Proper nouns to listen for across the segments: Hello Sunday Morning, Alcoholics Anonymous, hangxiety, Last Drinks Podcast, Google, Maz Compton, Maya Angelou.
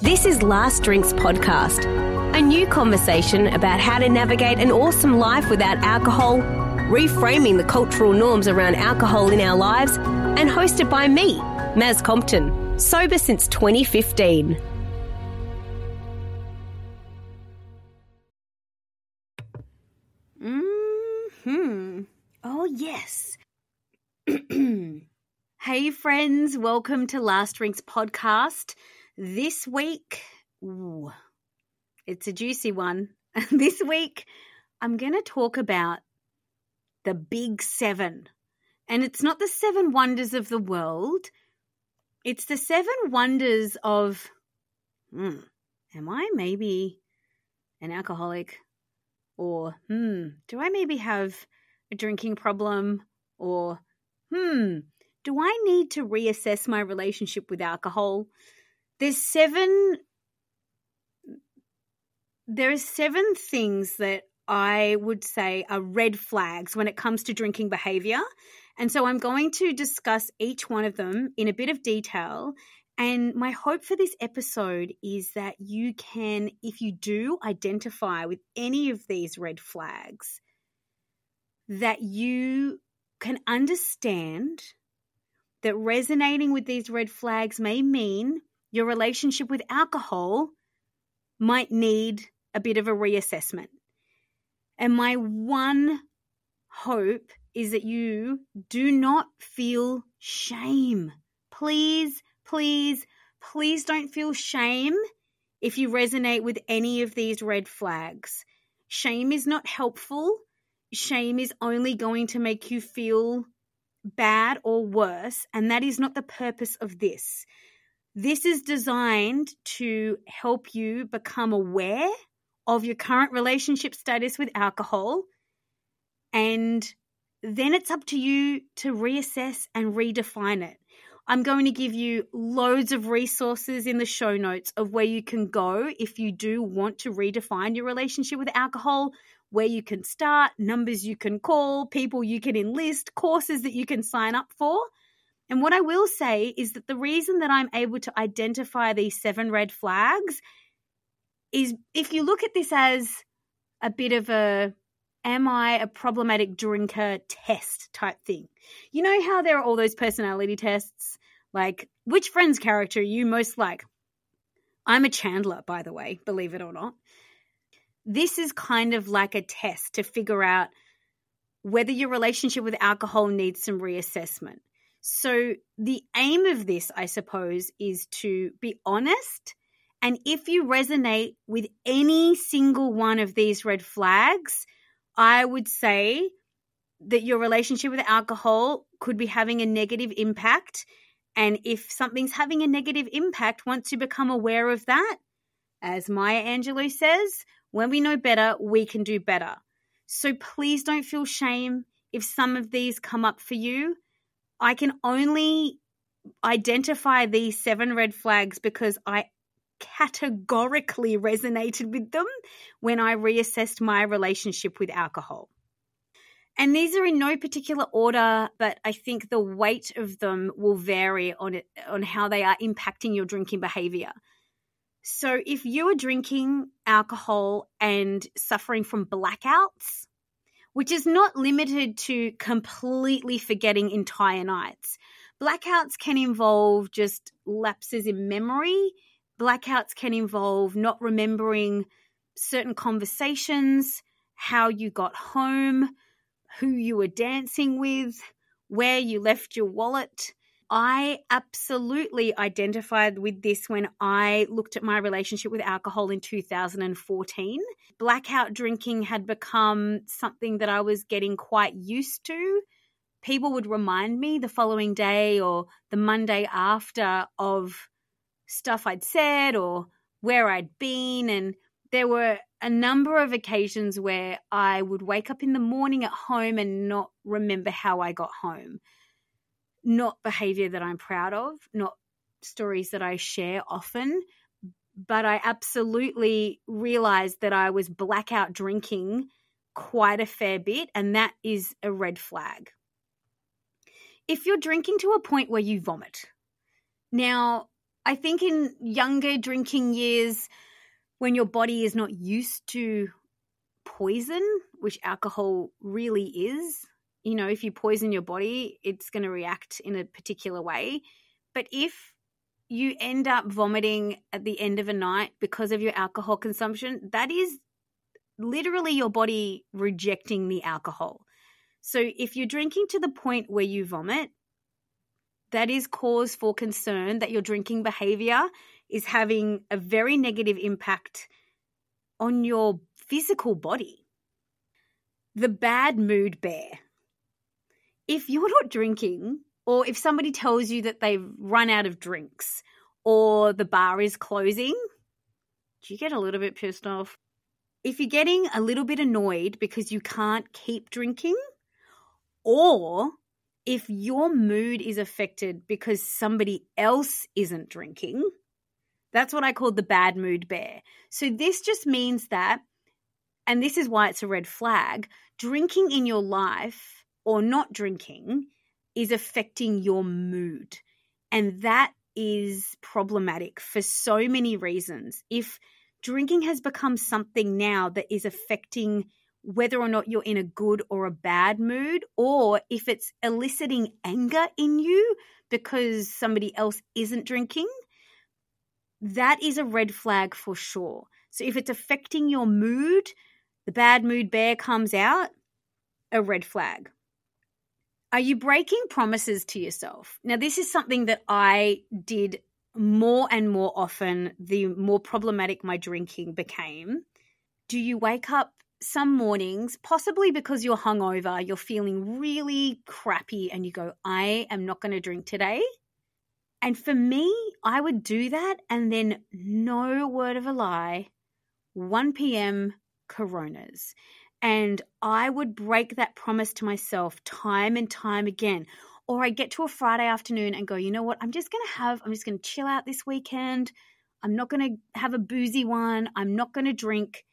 This is Last Drinks Podcast, a new conversation about how to navigate an awesome life without alcohol, reframing the cultural norms around alcohol in our lives, and hosted by me, Maz Compton, sober since 2015. Oh, yes. Hey, friends. Welcome to Last Drinks Podcast. This week, it's a juicy one. This week, I'm going to talk about the Big Seven. And it's not the seven wonders of the world. It's the seven wonders of, am I maybe an alcoholic? Or, do I maybe have a drinking problem? Or, do I need to reassess my relationship with alcohol? There are seven things that I would say are red flags when it comes to drinking behavior. And so I'm going to discuss each one of them in a bit of detail. And my hope for this episode is that you can, if you do identify with any of these red flags, that you can understand that resonating with these red flags may mean your relationship with alcohol might need a bit of a reassessment. And my one hope is that you do not feel shame. Please don't feel shame if you resonate with any of these red flags. Shame is not helpful. Shame is only going to make you feel bad or worse, and that is not the purpose of this. This is designed to help you become aware of your current relationship status with alcohol, and then it's up to you to reassess and redefine it. I'm going to give you loads of resources in the show notes of where you can go if you do want to redefine your relationship with alcohol, where you can start, numbers you can call, people you can enlist, courses that you can sign up for. And what I will say is that the reason that I'm able to identify these seven red flags is if you look at this as a bit of a, am I a problematic drinker test type thing. You know how there are all those personality tests, like which friend's character you most like. I'm a Chandler, by the way, believe it or not. This is kind of like a test to figure out whether your relationship with alcohol needs some reassessment. So the aim of this, I suppose, is to be honest. And if you resonate with any single one of these red flags, I would say that your relationship with alcohol could be having a negative impact. And if something's having a negative impact, once you become aware of that, as Maya Angelou says, when we know better, we can do better. So please don't feel shame if some of these come up for you. I can only identify these seven red flags because I categorically resonated with them when I reassessed my relationship with alcohol. And these are in no particular order, but I think the weight of them will vary on how they are impacting your drinking behavior. So if you are drinking alcohol and suffering from blackouts, which is not limited to completely forgetting entire nights. Blackouts can involve just lapses in memory. Blackouts can involve not remembering certain conversations, how you got home, who you were dancing with, where you left your wallet. I absolutely identified with this when I looked at my relationship with alcohol in 2014. Blackout drinking had become something that I was getting quite used to. people would remind me the following day or the Monday after of stuff I'd said or where I'd been. And there were a number of occasions where I would wake up in the morning at home and not remember how I got home. Not behavior that I'm proud of, not stories that I share often, but I absolutely realized that I was blackout drinking quite a fair bit, and that is a red flag. If you're drinking to a point where you vomit. Now, I think in younger drinking years, when your body is not used to poison, which alcohol really is, you know, if you poison your body, it's going to react in a particular way. But if you end up vomiting at the end of a night because of your alcohol consumption, that is literally your body rejecting the alcohol. So if you're drinking to the point where you vomit, that is cause for concern that your drinking behavior is having a very negative impact on your physical body. The bad mood bear. If you're not drinking, or if somebody tells you that they've run out of drinks or the bar is closing, do you get a little bit pissed off? If you're getting a little bit annoyed because you can't keep drinking, or if your mood is affected because somebody else isn't drinking, that's what I call the bad mood bear. So this just means that, and this is why it's a red flag, drinking in your life or not drinking is affecting your mood. And that is problematic for so many reasons. If drinking has become something now that is affecting whether or not you're in a good or a bad mood, or if it's eliciting anger in you because somebody else isn't drinking, that is a red flag for sure. So if it's affecting your mood, the bad mood bear comes out, a red flag. Are you breaking promises to yourself? Now, this is something that I did more and more often the more problematic my drinking became. Do you wake up some mornings, possibly because you're hungover, you're feeling really crappy and you go, I am not going to drink today? And for me, I would do that and then, no word of a lie, 1 p.m. Coronas. And I would break that promise to myself time and time again. Or I get to a Friday afternoon and go, you know what, I'm just going to chill out this weekend. I'm not going to have a boozy one. I'm not going to drink.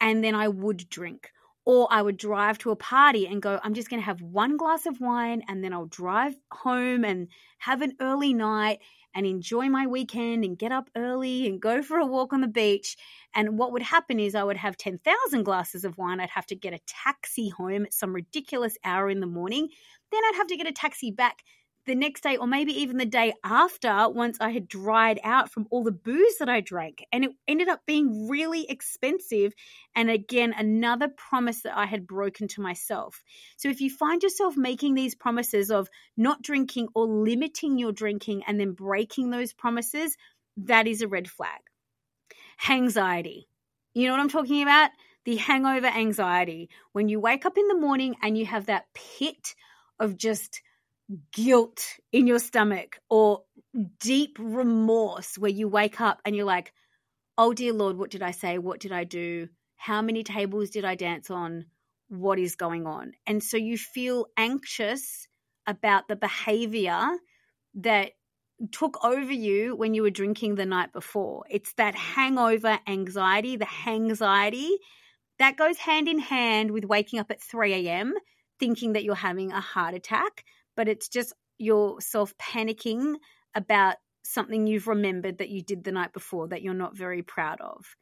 And then I would drink. Or I would drive to a party and go, I'm just going to have one glass of wine and then I'll drive home and have an early night and enjoy my weekend and get up early and go for a walk on the beach. And what would happen is I would have 10,000 glasses of wine. I'd have to get a taxi home at some ridiculous hour in the morning. Then I'd have to get a taxi back the next day or maybe even the day after once I had dried out from all the booze that I drank. And it ended up being really expensive. And again, another promise that I had broken to myself. So if you find yourself making these promises of not drinking or limiting your drinking and then breaking those promises, that is a red flag. Hangxiety. You know what I'm talking about? The hangover anxiety. When you wake up in the morning and you have that pit of just guilt in your stomach or deep remorse where you wake up and you're like, oh dear Lord, what did I say? What did I do? How many tables did I dance on? What is going on? And so you feel anxious about the behavior that took over you when you were drinking the night before. It's that hangover anxiety, the hangxiety that goes hand in hand with waking up at 3 a.m. thinking that you're having a heart attack, but it's just yourself panicking about something you've remembered that you did the night before that you're not very proud of.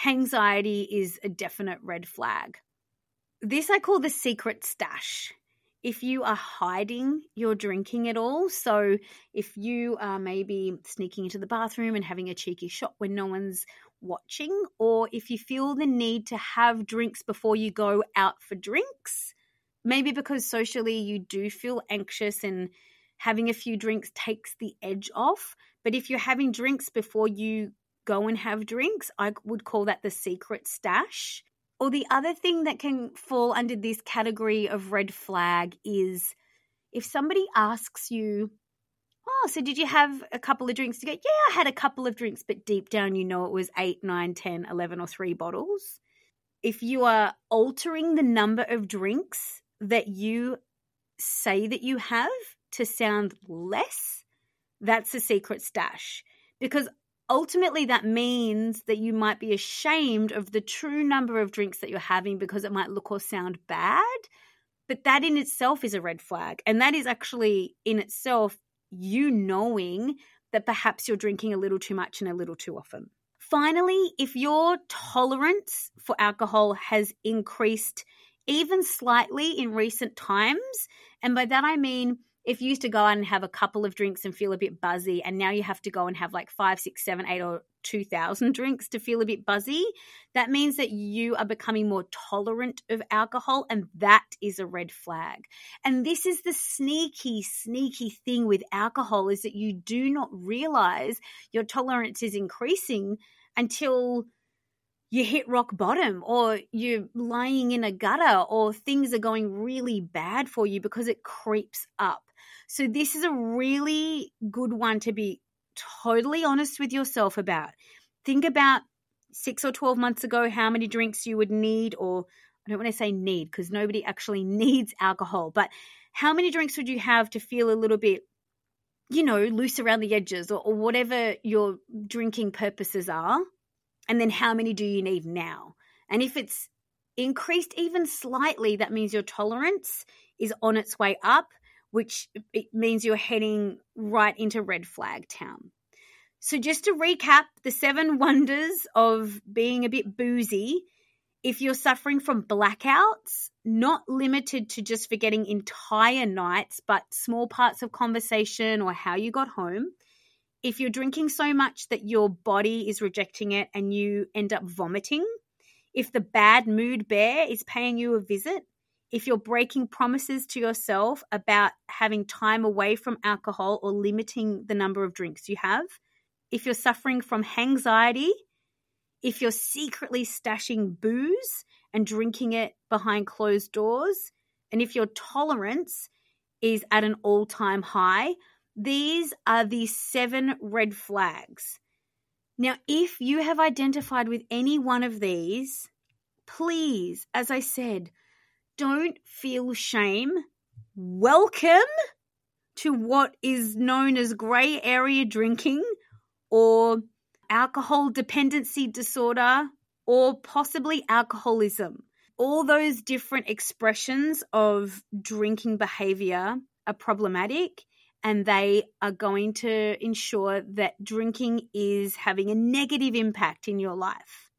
Hangxiety is a definite red flag. This I call the secret stash. If you are hiding your drinking at all, so if you are maybe sneaking into the bathroom and having a cheeky shot when no one's watching, or if you feel the need to have drinks before you go out for drinks, maybe because socially you do feel anxious and having a few drinks takes the edge off. But if you're having drinks before you go and have drinks, I would call that the secret stash. Or the other thing that can fall under this category of red flag is if somebody asks you, oh, so did you have a couple of drinks? You go, yeah, I had a couple of drinks, but deep down you know it was 8, 9, 10, 11 or 3 bottles. If you are altering the number of drinks that you say that you have to sound less, that's a secret stash, because ultimately that means that you might be ashamed of the true number of drinks that you're having because it might look or sound bad, but that in itself is a red flag. And that is actually in itself you knowing that perhaps you're drinking a little too much and a little too often. Finally, if your tolerance for alcohol has increased even slightly in recent times, and by that I mean if you used to go out and have a couple of drinks and feel a bit buzzy, and now you have to go and have like 5, 6, 7, 8, or 2,000 drinks to feel a bit buzzy, that means that you are becoming more tolerant of alcohol, and that is a red flag. And this is the sneaky, sneaky thing with alcohol, is that you do not realize your tolerance is increasing until you hit rock bottom, or you're lying in a gutter, or things are going really bad for you because it creeps up. So this is a really good one to be totally honest with yourself about. Think about 6 or 12 months ago how many drinks you would need, or I don't want to say need because nobody actually needs alcohol, but how many drinks would you have to feel a little bit, you know, loose around the edges, or whatever your drinking purposes are. And then how many do you need now? And if it's increased even slightly, that means your tolerance is on its way up, which it means you're heading right into red flag town. So just to recap, the 7 wonders of being a bit boozy: if you're suffering from blackouts, not limited to just forgetting entire nights, but small parts of conversation or how you got home. If you're drinking so much that your body is rejecting it and you end up vomiting, if the bad mood bear is paying you a visit, if you're breaking promises to yourself about having time away from alcohol or limiting the number of drinks you have, if you're suffering from hangxiety, if you're secretly stashing booze and drinking it behind closed doors, and if your tolerance is at an all-time high. These are the 7 red flags. Now, if you have identified with any one of these, please, as I said, don't feel shame. Welcome to what is known as grey area drinking, or alcohol dependency disorder, or possibly alcoholism. All those different expressions of drinking behaviour are problematic. And they are going to ensure that drinking is having a negative impact in your life.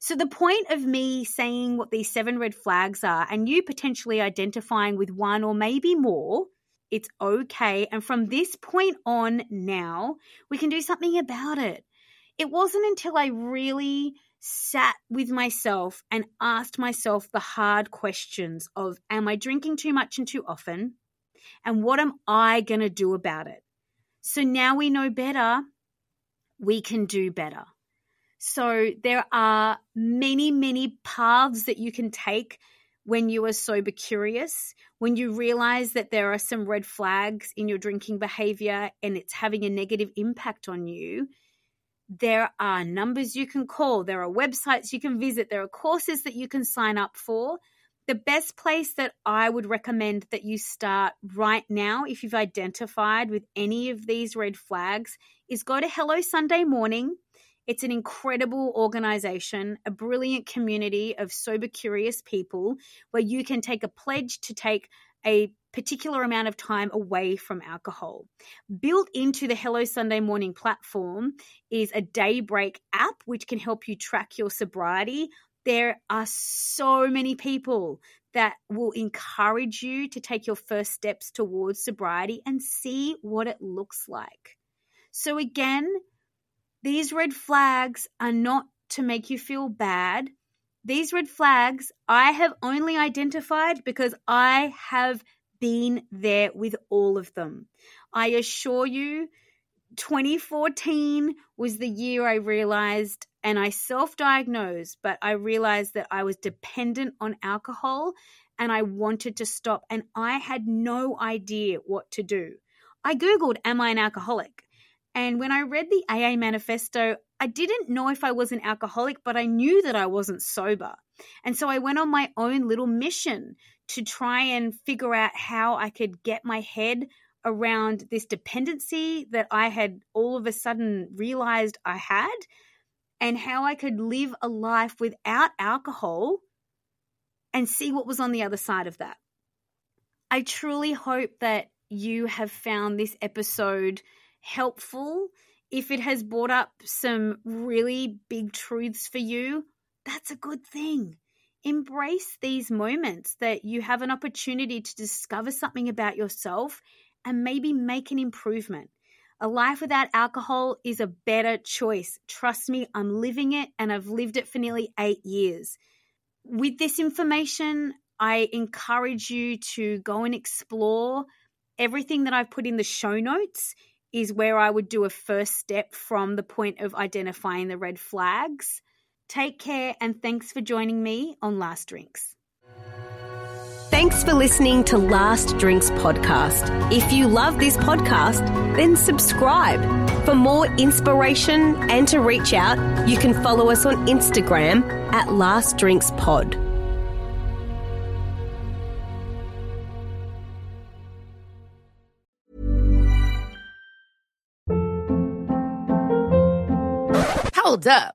So the point of me saying what these 7 red flags are, and you potentially identifying with one or maybe more, it's okay. And from this point on now, we can do something about it. It wasn't until I really sat with myself and asked myself the hard questions of, am I drinking too much and too often? And what am I going to do about it? So now we know better, we can do better. So there are many, many paths that you can take when you are sober curious, when you realize that there are some red flags in your drinking behavior and it's having a negative impact on you. There are numbers you can call. There are websites you can visit. There are courses that you can sign up for. The best place that I would recommend that you start right now, if you've identified with any of these red flags, is go to Hello Sunday Morning. It's an incredible organization, a brilliant community of sober curious people where you can take a pledge to take a particular amount of time away from alcohol. Built into the Hello Sunday Morning platform is a Daybreak app, which can help you track your sobriety. There are so many people that will encourage you to take your first steps towards sobriety and see what it looks like. So again, these red flags are not to make you feel bad. These red flags I have only identified because I have been there with all of them. I assure you, 2014 was the year I realized, and I self-diagnosed, but I realized that I was dependent on alcohol and I wanted to stop, and I had no idea what to do. I Googled, am I an alcoholic? And when I read the AA manifesto, I didn't know if I was an alcoholic, but I knew that I wasn't sober. And so I went on my own little mission to try and figure out how I could get my head around this dependency that I had all of a sudden realized I had, and how I could live a life without alcohol and see what was on the other side of that. I truly hope that you have found this episode helpful. If it has brought up some really big truths for you, that's a good thing. Embrace these moments that you have an opportunity to discover something about yourself and maybe make an improvement. A life without alcohol is a better choice. Trust me, I'm living it, and I've lived it for nearly 8 years. With this information, I encourage you to go and explore. Everything that I've put in the show notes is where I would do a first step from the point of identifying the red flags. Take care, and thanks for joining me on Last Drinks. Thanks for listening to Last Drinks Podcast. If you love this podcast, then subscribe. For more inspiration and to reach out, you can follow us on Instagram at Last Drinks Pod. Hold up.